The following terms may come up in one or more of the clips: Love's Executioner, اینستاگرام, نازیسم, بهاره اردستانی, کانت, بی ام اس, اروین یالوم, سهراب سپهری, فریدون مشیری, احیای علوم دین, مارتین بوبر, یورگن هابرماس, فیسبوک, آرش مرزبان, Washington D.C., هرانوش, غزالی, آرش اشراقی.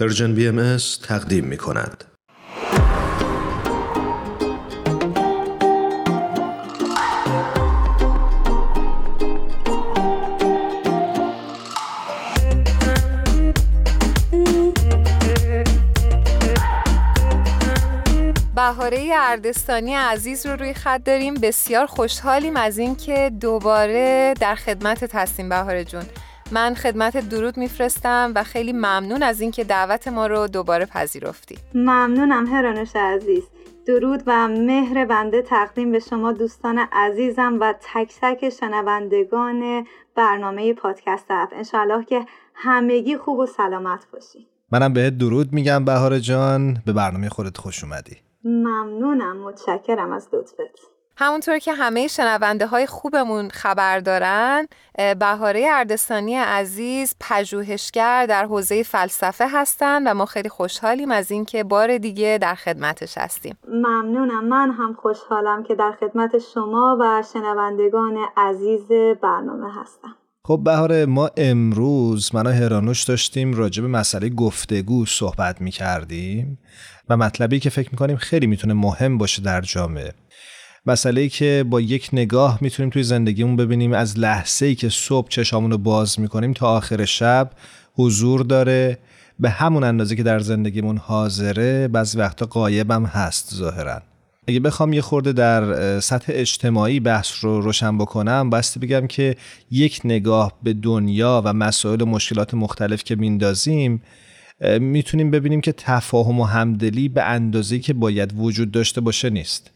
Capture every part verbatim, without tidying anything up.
پرژن بی ام اس تقدیم می کند. بهاره اردستانی عزیز رو روی خط داریم. بسیار خوشحالیم از این که دوباره در خدمتت هستیم بهاره جون. من خدمت درود میفرستم و خیلی ممنون از این که دعوت ما رو دوباره پذیرفتی. ممنونم هرانوش عزیز. درود و مهر بنده تقدیم به شما دوستان عزیزم و تک تک شنوندگان برنامه پادکست اپ. انشالله که همگی خوب و سلامت باشی. منم بهت درود میگم بهاره جان. به برنامه خودت خوش اومدی. ممنونم، متشکرم از لطفت. همونطور که همه شنونده های خوبمون خبر دارن، بهاره اردستانی عزیز پژوهشگر در حوزه فلسفه هستن و ما خیلی خوشحالیم از این که بار دیگه در خدمتش هستیم. ممنونم، من هم خوشحالم که در خدمت شما و شنوندگان عزیز برنامه هستم. خب بهاره، ما امروز من و هرانوش داشتیم راجع به مسئله گفتگو صحبت میکردیم و مطلبی که فکر میکنیم خیلی میتونه مهم باشه در جامعه، مسئله‌ای که با یک نگاه میتونیم توی زندگیمون ببینیم از لحظه‌ای که صبح چشامون رو باز میکنیم تا آخر شب حضور داره، به همون اندازه که در زندگیمون حاضره بعضی وقتا غایبم هست ظاهراً. اگه بخوام یه خورده در سطح اجتماعی بحث رو روشن بکنم، بسته بگم که یک نگاه به دنیا و مسائل و مشکلات مختلف که میندازیم میتونیم ببینیم که تفاهم و همدلی به اندازه‌ای که باید وجود داشته باشه نیست.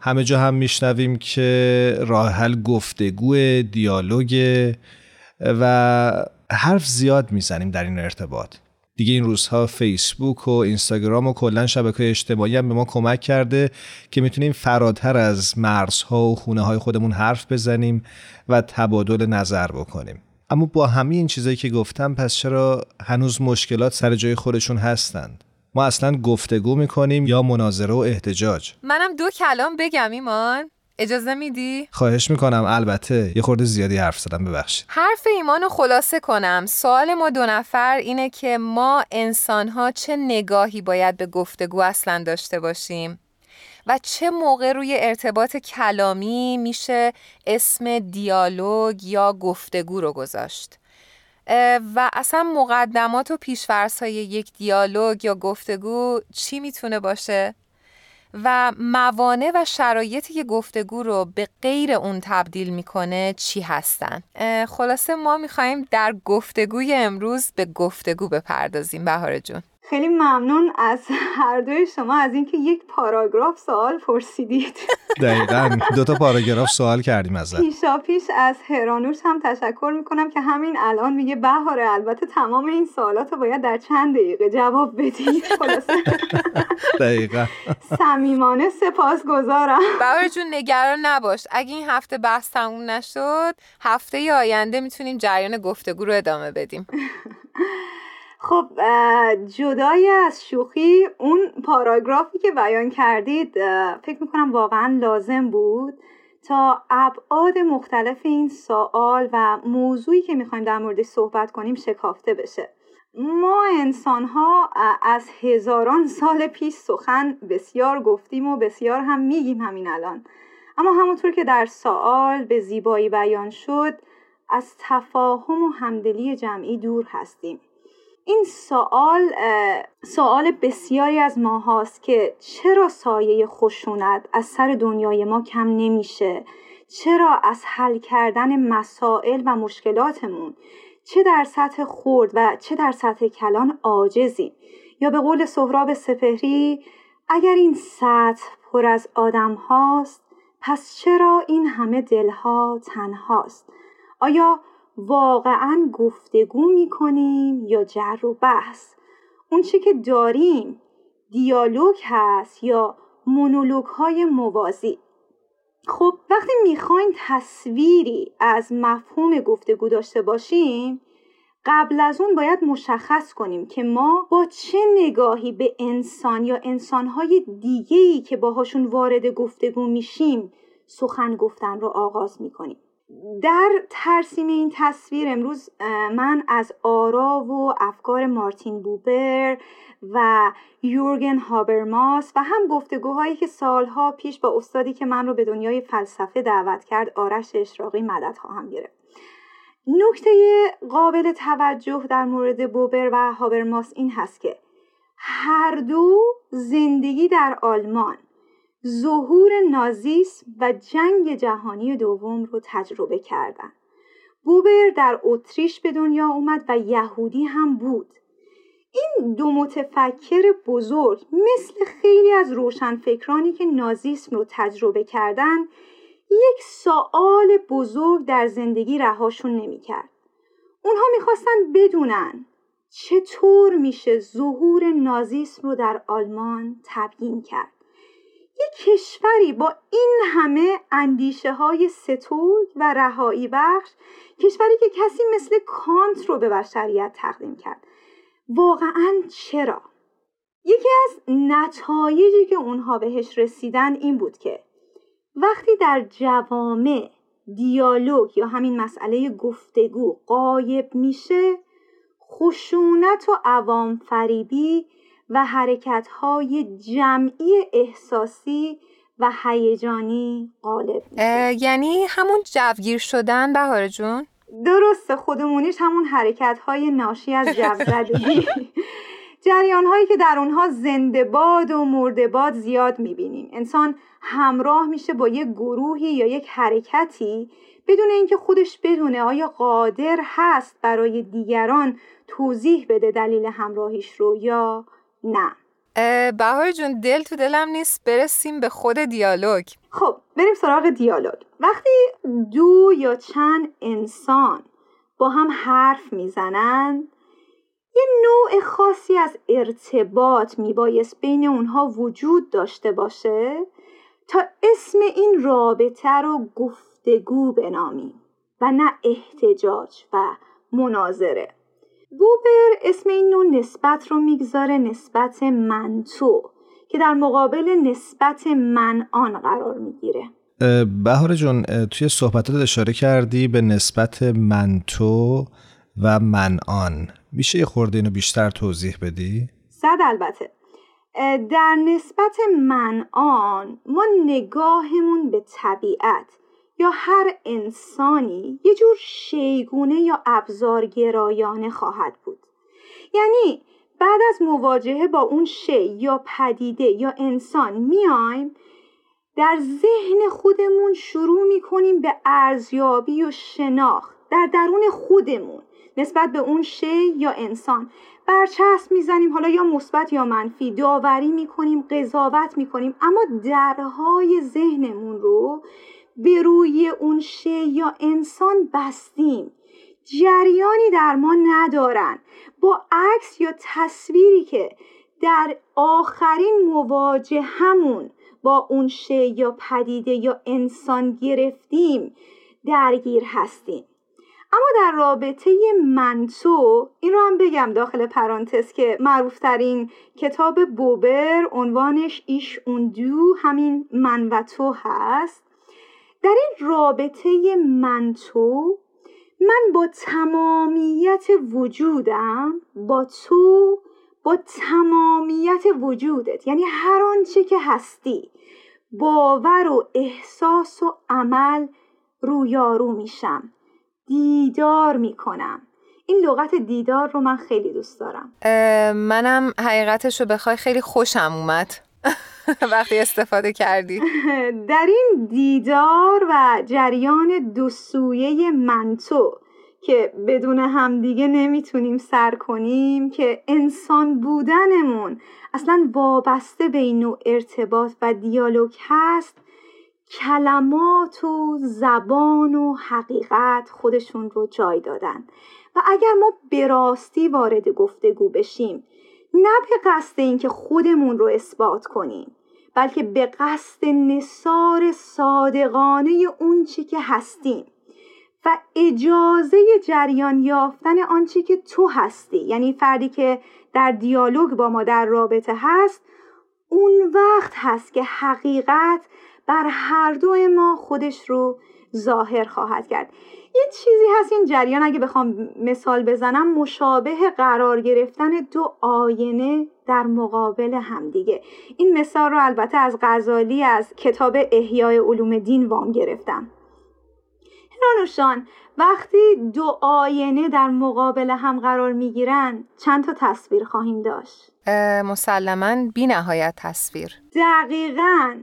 همه جا هم میشنویم که راه حل گفتگوه، دیالوگه و حرف زیاد میزنیم در این ارتباط. دیگه این روزها فیسبوک و اینستاگرام و کلن شبکه‌های اجتماعی هم به ما کمک کرده که میتونیم فراتر از مرزها و خونه‌های خودمون حرف بزنیم و تبادل نظر بکنیم. اما با همه این چیزایی که گفتم، پس چرا هنوز مشکلات سر جای خودشون هستند؟ ما اصلا گفتگو میکنیم یا مناظره و احتجاج؟ منم دو کلام بگم ایمان، اجازه میدی؟ خواهش میکنم. البته یه خورده زیادی حرف زدم، ببخشید. حرف ایمانو خلاصه کنم. سوال ما دو نفر اینه که ما انسانها چه نگاهی باید به گفتگو اصلا داشته باشیم و چه موقع روی ارتباط کلامی میشه اسم دیالوگ یا گفتگو رو گذاشت و اصلا مقدمات و پیش‌فرض‌های یک دیالوگ یا گفتگو چی میتونه باشه و موانع و شرایطی که گفتگو رو به غیر اون تبدیل میکنه چی هستن. خلاصه ما میخوایم در گفتگوی امروز به گفتگو بپردازیم بهاره جون. خیلی ممنون از هر دوی شما از اینکه یک پاراگراف سوال پرسیدید. دقیقاً دو تا پاراگراف سوال کردیم ازت. پیشا پیش از هرانوش هم تشکر میکنم که همین الان میگه بهاره البته تمام این سوالات رو باید در چند دقیقه جواب بدید. خلاصه دقیقاً صمیمانه سپاسگزارم. بهاره جون نگران نباش، اگه این هفته بحث تموم نشد هفته آینده میتونیم جریان گفتگو رو ادامه بدیم. خب جدای از شوخی، اون پاراگرافی که بیان کردید فکر میکنم واقعا لازم بود تا ابعاد مختلف این سوال و موضوعی که میخوایم در موردش صحبت کنیم شکافته بشه. ما انسان‌ها از هزاران سال پیش سخن بسیار گفتیم و بسیار هم میگیم همین الان، اما همونطور که در سوال به زیبایی بیان شد از تفاهم و همدلی جمعی دور هستیم. این سوال سوال بسیاری از ما هاست که چرا سایه خشونت از سر دنیای ما کم نمیشه؟ چرا از حل کردن مسائل و مشکلاتمون چه در سطح خرد و چه در سطح کلان عاجزیم؟ یا به قول سهراب سپهری، اگر این سطح پر از آدم هاست پس چرا این همه دلها تنهاست؟ آیا واقعاً گفتگو میکنیم یا جر و بحث؟ اون چه که داریم دیالوگ هست یا مونولوگ های موازی؟ خب وقتی میخوایم تصویری از مفهوم گفتگو داشته باشیم، قبل از اون باید مشخص کنیم که ما با چه نگاهی به انسان یا انسانهای دیگه‌ای که باهاشون وارد گفتگو میشیم سخن گفتن رو آغاز میکنیم. در ترسیم این تصویر امروز من از آرا و افکار مارتین بوبر و یورگن هابرماس و هم گفتگوهایی که سالها پیش با استادی که من رو به دنیای فلسفه دعوت کرد آرش اشراقی مدد خواهم گرفت. نکته قابل توجه در مورد بوبر و هابرماس این هست که هر دو زندگی در آلمان، ظهور نازیسم و جنگ جهانی دوم رو تجربه کردند. بوبر در اتریش به دنیا اومد و یهودی هم بود. این دو متفکر بزرگ مثل خیلی از روشنفکرانی که نازیسم رو تجربه کردند، یک سوال بزرگ در زندگی رهاشون نمی‌کرد. اونها می‌خواستن بدونن چطور میشه ظهور نازیسم رو در آلمان تبیین کرد. یک کشوری با این همه اندیشه های سترگ و رهایی بخش، کشوری که کسی مثل کانت رو به بشریت تقدیم کرد. واقعاً چرا؟ یکی از نتایجی که اونها بهش رسیدن این بود که وقتی در جوامع دیالوگ یا همین مسئله گفتگو غایب میشه، خشونت و عوام فریبی و حرکت‌های جمعی احساسی و هیجانی غالب میشه. یعنی همون جوگیر شدن بهاره جون؟ درسته، خودمونیش همون حرکت‌های ناشی از جوزدگی. جریان‌هایی که در اونها زنده باد و مرده باد زیاد می‌بینیم. انسان همراه میشه با یک گروهی یا یک حرکتی بدون اینکه خودش بدونه آیا قادر هست برای دیگران توضیح بده دلیل همراهیش رو یا نه. بهاره جون دل تو دلم نیست برسیم به خود دیالوگ. خب بریم سراغ دیالوگ. وقتی دو یا چند انسان با هم حرف میزنن، یه نوع خاصی از ارتباط میبایست بین اونها وجود داشته باشه تا اسم این رابطه رو گفتگو بنامیم و نه احتجاج و مناظره. بوبر اسم این نوع نسبت رو میگذاره نسبت من تو که در مقابل نسبت من آن قرار میگیره. بهاره جون توی صحبتات اشاره کردی به نسبت من تو و من آن، میشه یه خورده اینو بیشتر توضیح بدی؟ صد البته. در نسبت من آن ما نگاهمون به طبیعت یا هر انسانی یه جور شیگونه یا ابزارگرایانه خواهد بود. یعنی بعد از مواجهه با اون شی یا پدیده یا انسان میایم در ذهن خودمون شروع میکنیم به ارزیابی و شناخت در درون خودمون نسبت به اون شی یا انسان. برچسب میزنیم، حالا یا مثبت یا منفی، داوری میکنیم، قضاوت میکنیم، اما درهای ذهنمون رو به روی اون شی یا انسان بستیم. جریانی در ما ندارن. با عکس یا تصویری که در آخرین مواجه همون با اون شی یا پدیده یا انسان گرفتیم درگیر هستیم. اما در رابطه من تو، این رو هم بگم داخل پرانتز که معروفترین کتاب بوبر عنوانش ایش اون دو، همین من و تو هست. در این رابطه من تو، من با تمامیت وجودم با تو، با تمامیت وجودت، یعنی هر آنچه که هستی، باور و احساس و عمل رویارو میشم، دیدار میکنم. این لغت دیدار رو من خیلی دوست دارم. منم حقیقتش رو بخوای خیلی خوشم اومد وقتی استفاده کردی. در این دیدار و جریان دو سویه من تو که بدون همدیگه نمیتونیم سر کنیم، که انسان بودنمون اصلا وابسته به این نوع ارتباط و دیالوگ هست، کلمات و زبان و حقیقت خودشون رو جای دادن و اگر ما به راستی وارد گفتگو بشیم، نه به قصد اینکه خودمون رو اثبات کنیم، بلکه به قصد نثار صادقانه اونچه که هستیم و اجازه جریان یافتن آنچه که تو هستی، یعنی فردی که در دیالوگ با ما در رابطه هست، اون وقت هست که حقیقت بر هر دو ما خودش رو ظاهر خواهد کرد. یه چیزی هست این جریان، اگه بخوام مثال بزنم، مشابه قرار گرفتن دو آینه در مقابل همدیگه. این مثال رو البته از غزالی از کتاب احیای علوم دین وام گرفتم. هرانوشان، وقتی دو آینه در مقابل هم قرار میگیرن چند تا تصویر خواهیم داشت؟ مسلماً بی نهایت تصویر. دقیقاً.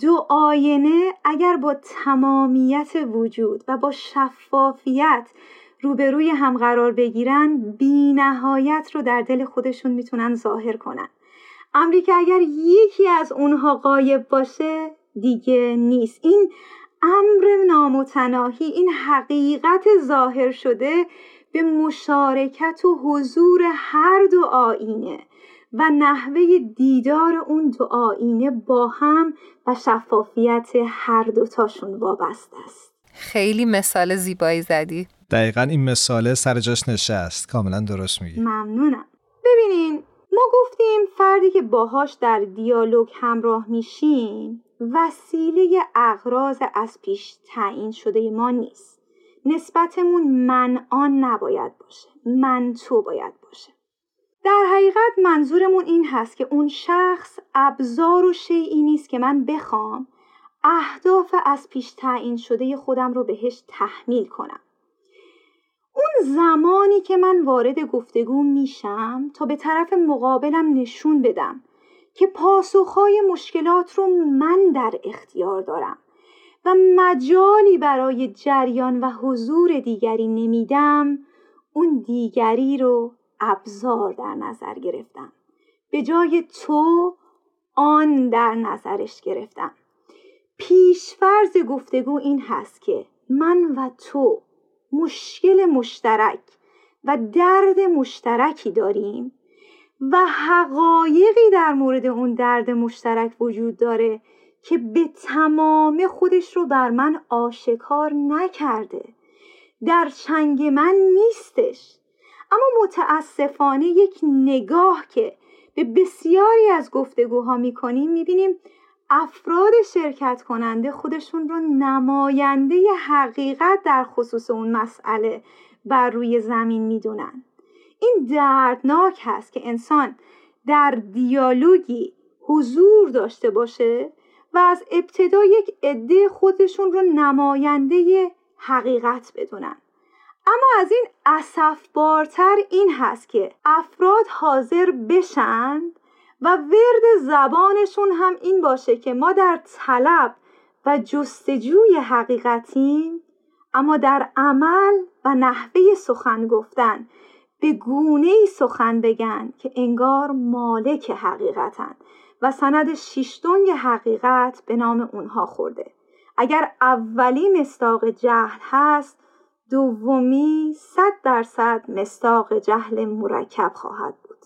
دو آینه اگر با تمامیت وجود و با شفافیت روبروی هم قرار بگیرن، بی نهایت رو در دل خودشون میتونن ظاهر کنن. امری که اگر یکی از اونها غایب باشه دیگه نیست. این امر نامتناهی، این حقیقت ظاهر شده، به مشارکت و حضور هر دو آینه و نحوه دیدار اون دو آینه با هم و شفافیت هر دوتاشون وابسته است. خیلی مثال زیبایی زدی. دقیقاً این مثال سر جاش نشست. کاملا درست میگی. ممنونم. ببینین، ما گفتیم فردی که باهاش در دیالوگ همراه میشیم وسیله اغراض از پیش تعیین شده ما نیست. نسبتمون من آن نباید باشه، من تو باید باشه. در حقیقت منظورمون این هست که اون شخص ابزار و شیئی نیست که من بخوام اهداف از پیش تعیین شده خودم رو بهش تحمیل کنم. اون زمانی که من وارد گفتگو میشم تا به طرف مقابلم نشون بدم که پاسخهای مشکلات رو من در اختیار دارم و مجالی برای جریان و حضور دیگری نمیدم، اون دیگری رو ابزار در نظر گرفتم. به جای تو، آن در نظرش گرفتم. پیشفرض گفتگو این هست که من و تو مشکل مشترک و درد مشترکی داریم و حقایقی در مورد اون درد مشترک وجود داره که به تمام خودش رو بر من آشکار نکرده، در چنگ من نیستش. اما متاسفانه یک نگاه که به بسیاری از گفتگوها میکنیم، میبینیم افراد شرکت کننده خودشون رو نماینده حقیقت در خصوص اون مسئله بر روی زمین میدونن. این دردناک هست که انسان در دیالوگی حضور داشته باشه و از ابتدا یک عده خودشون رو نماینده حقیقت بدونن. اما از این اسفبارتر این هست که افراد حاضر بشن و ورد زبانشون هم این باشه که ما در طلب و جستجوی حقیقتیم، اما در عمل و نحوه سخن گفتن به گونه‌ای سخن بگن که انگار مالک حقیقتن و سند شیشتونگ حقیقت به نام اونها خورده. اگر اولی مصداق جهل هست، دومی صد درصد مصداق جهل مرکب خواهد بود.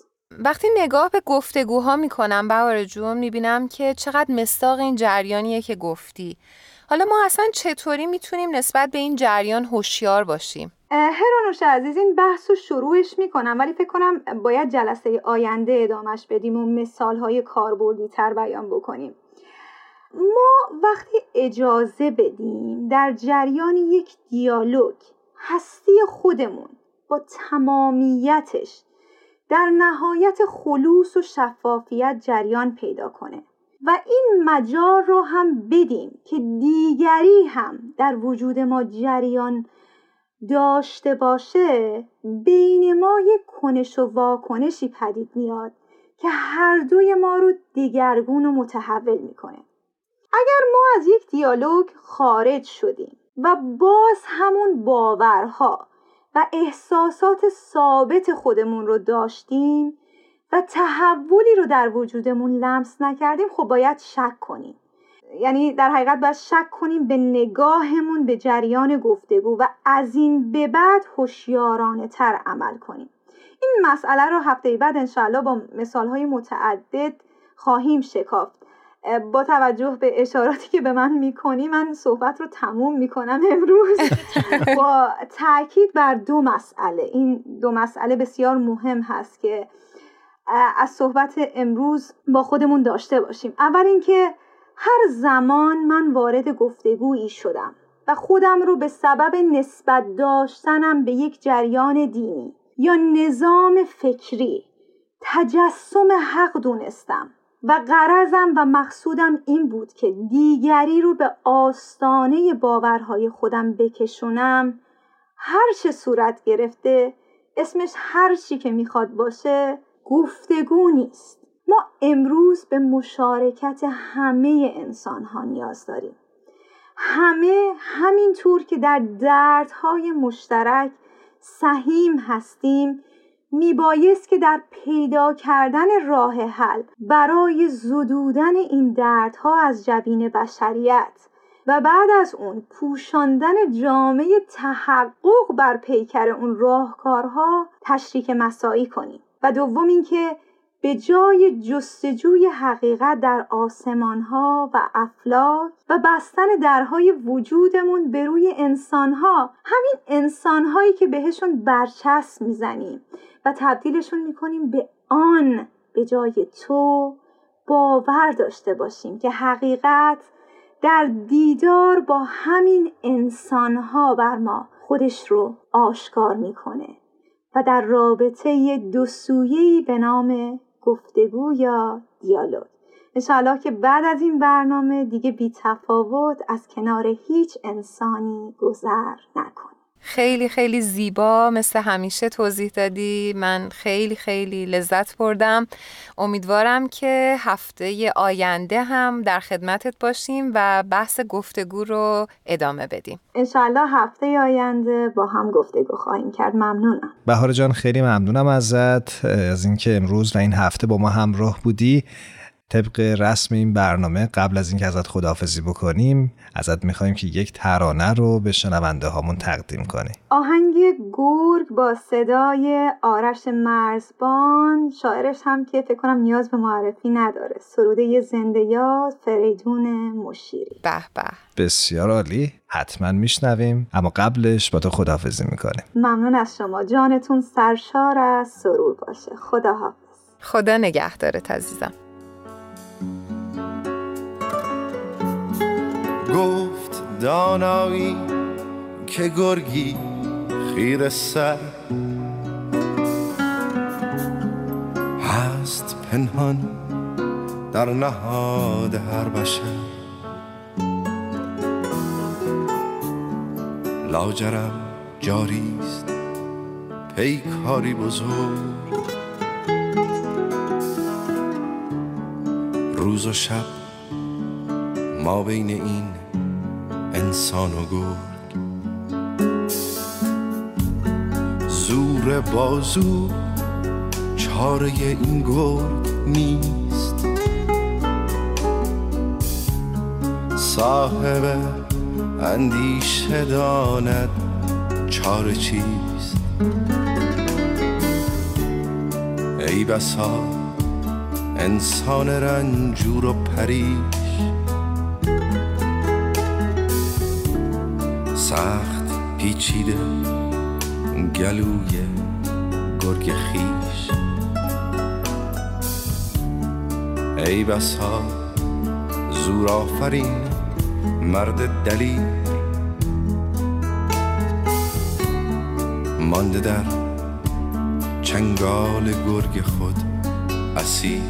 وقتی نگاه به گفتگوها میکنم بهاره جون، میبینم که چقدر مصداق این جریانیه که گفتی. حالا ما اصلا چطوری میتونیم نسبت به این جریان هوشیار باشیم؟ هرانوش عزیز، این بحث رو شروعش میکنم ولی فکر کنم باید جلسه آینده ادامش بدیم و مثالهای کاربردی تر بیان بکنیم. ما وقتی اجازه بدیم در جریان یک دیالوگ هستی خودمون با تمامیتش در نهایت خلوص و شفافیت جریان پیدا کنه و این مجال رو هم بدیم که دیگری هم در وجود ما جریان داشته باشه، بین ما یک کنش و واکنشی پدید میاد که هر دوی ما رو دگرگون و متحول میکنه. اگر ما از یک دیالوگ خارج شدیم و باز همون باورها و احساسات ثابت خودمون رو داشتیم و تحولی رو در وجودمون لمس نکردیم، خب باید شک کنیم. یعنی در حقیقت باید شک کنیم به نگاهمون به جریان گفتگو و از این به بعد هوشیارانه تر عمل کنیم. این مسئله رو هفته بعد انشاءالله با مثالهای متعدد خواهیم شکافت. با توجه به اشاراتی که به من میکنی، من صحبت رو تموم میکنم امروز با تأکید بر دو مسئله. این دو مسئله بسیار مهم هست که از صحبت امروز با خودمون داشته باشیم. اول اینکه هر زمان من وارد گفتگویی شدم و و خودم رو به سبب نسبت داشتنم به یک جریان دینی یا نظام فکری تجسم حق دونستم و غرضم و مقصودم این بود که دیگری رو به آستانه باورهای خودم بکشونم، هر چه صورت گرفته، اسمش هر چی که میخواد باشه، گفتگو نیست. ما امروز به مشارکت همه انسان ها نیاز داریم، همه همینطور که در دردهای مشترک سهیم هستیم، میبایست که در پیدا کردن راه حل برای زدودن این دردها از جبین بشریت و بعد از اون پوشاندن جامعه تحقق بر پیکر اون راهکارها تشریک مساعی کنیم. و دوم اینکه به جای جستجوی حقیقت در آسمانها و افلاک و بستن درهای وجودمون به روی انسانها، همین انسانهایی که بهشون برچسب میزنیم و تبدیلشون میکنیم به آن، به جای تو، باور داشته باشیم که حقیقت در دیدار با همین انسانها بر ما خودش رو آشکار میکنه و در رابطه دو سویه‌ای به نام گفتگو یا دیالوگ. انشاءالله که بعد از این برنامه دیگه بی تفاوت از کنار هیچ انسانی گذر نکنیم. خیلی خیلی زیبا مثل همیشه توضیح دادی، من خیلی خیلی لذت بردم. امیدوارم که هفته آینده هم در خدمتت باشیم و بحث گفتگو رو ادامه بدیم. انشالله هفته آینده با هم گفتگو خواهیم کرد. ممنونم بهاره جان، خیلی ممنونم ازت، از اینکه امروز و این هفته با ما همراه بودی. طبق رسم این برنامه قبل از اینکه ازت خداحافظی بکنیم، ازت میخواییم که یک ترانه رو به شنونده هامون تقدیم کنی. آهنگ گرگ با صدای آرش مرزبان، شاعرش هم که فکر کنم نیاز به معرفی نداره، سروده زنده یاد فریدون مشیری. به به، بسیار عالی، حتما میشنویم. اما قبلش با تو خداحافظی میکنیم. ممنون از شما، جانتون سرشار از سرور باشه. خداحافظ. خدا نگهدارت عزیزم. گفت دانایی که گرگی خیر سر هست پنهان در نهاد هر بشر، لاجرم جاریست پیکاری بزرگ، روز و شب ما بین این انسان و گرگ، زور بازو چاره این گرگ نیست، صاحب اندیشه داند چاره چیست، ای بسا انسان رنجور و پری سخت پیچیده گلوی گرگ خیش، ای بسا زور آفرین مرد دلیر مانده در چنگال گرگ خود اسیر.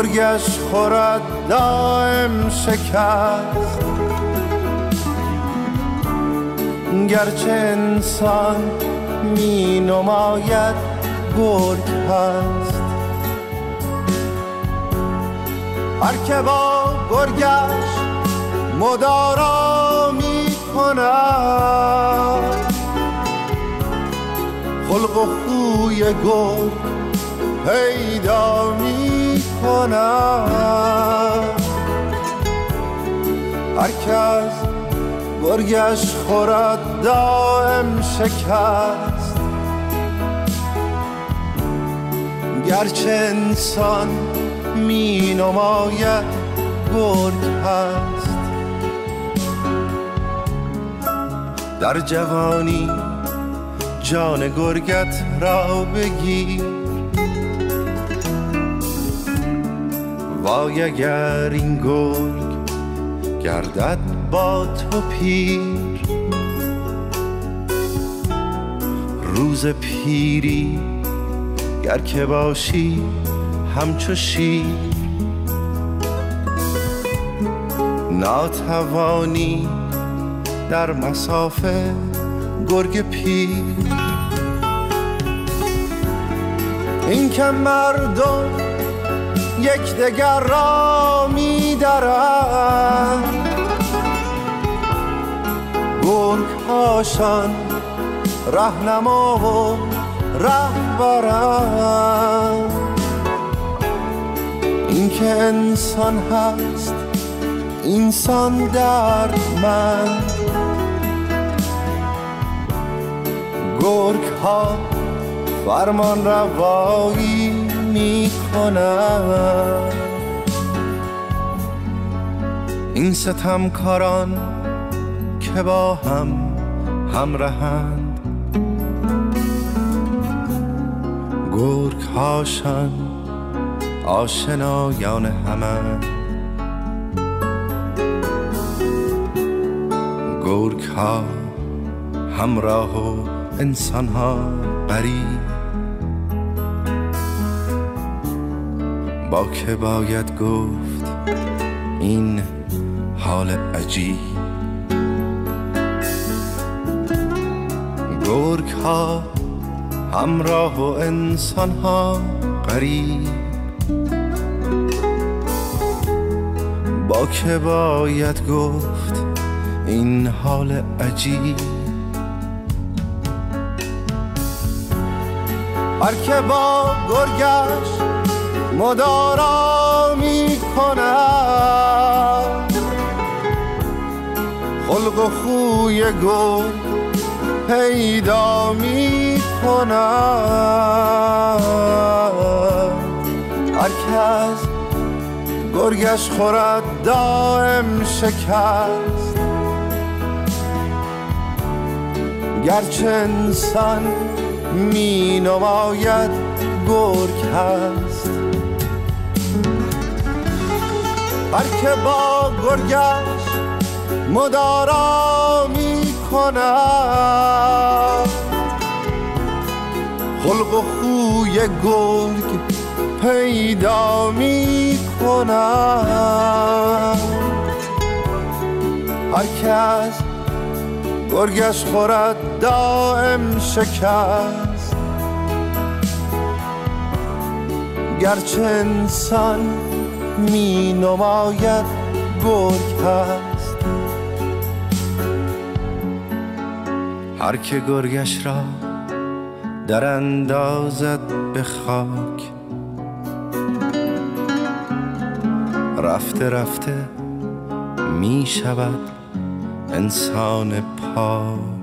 گرگش خورد دائم شکست، گرچه انسان می نماید گرگ هست، هر که با گرگش مدارا می کند خلق خلق و خوی گل پیدا می کنم. هر کس برگش خورد دائم شکست، گرچه انسان می نماید گرگ هست. در جوانی جان گرگت را بگیر، وای اگر این گرگ گردد با تو پیر. روز پیری گر که باشی همچو شیر، ناتوانی در مسافه گرگ پیر. این که مردم یک دگر را می درند، گرگ هاشان رهنما و رهبرند. این که انسان هست انسان دردمند، گرگ ها فرمان روایی می کنند. این ستمکاران که با هم همراهند، گرگ هاشان آشنایان همند. گرگ ها همراه و انسان ها قریب، با که باید گفت این حال عجیب. گرگ ها همراه و انسان ها قریب، با که باید گفت این حال عجیب. هر که با گرگش مدارا می کند، خلق و خوی گرگ پیدا می کند. هر که از گرگش خورد دائم شکست، گرچه انسان می نماید گرگ هست. هر که با گرگش مدارا می کند، خلق و خوی گرگ پیدا می کند. هر که از گرگش خورد دائم شکست، گرچه انسان می نماید گرگ هست. هر که گرگش را در اندازد به خاک، رفته رفته می شود انسان پاک.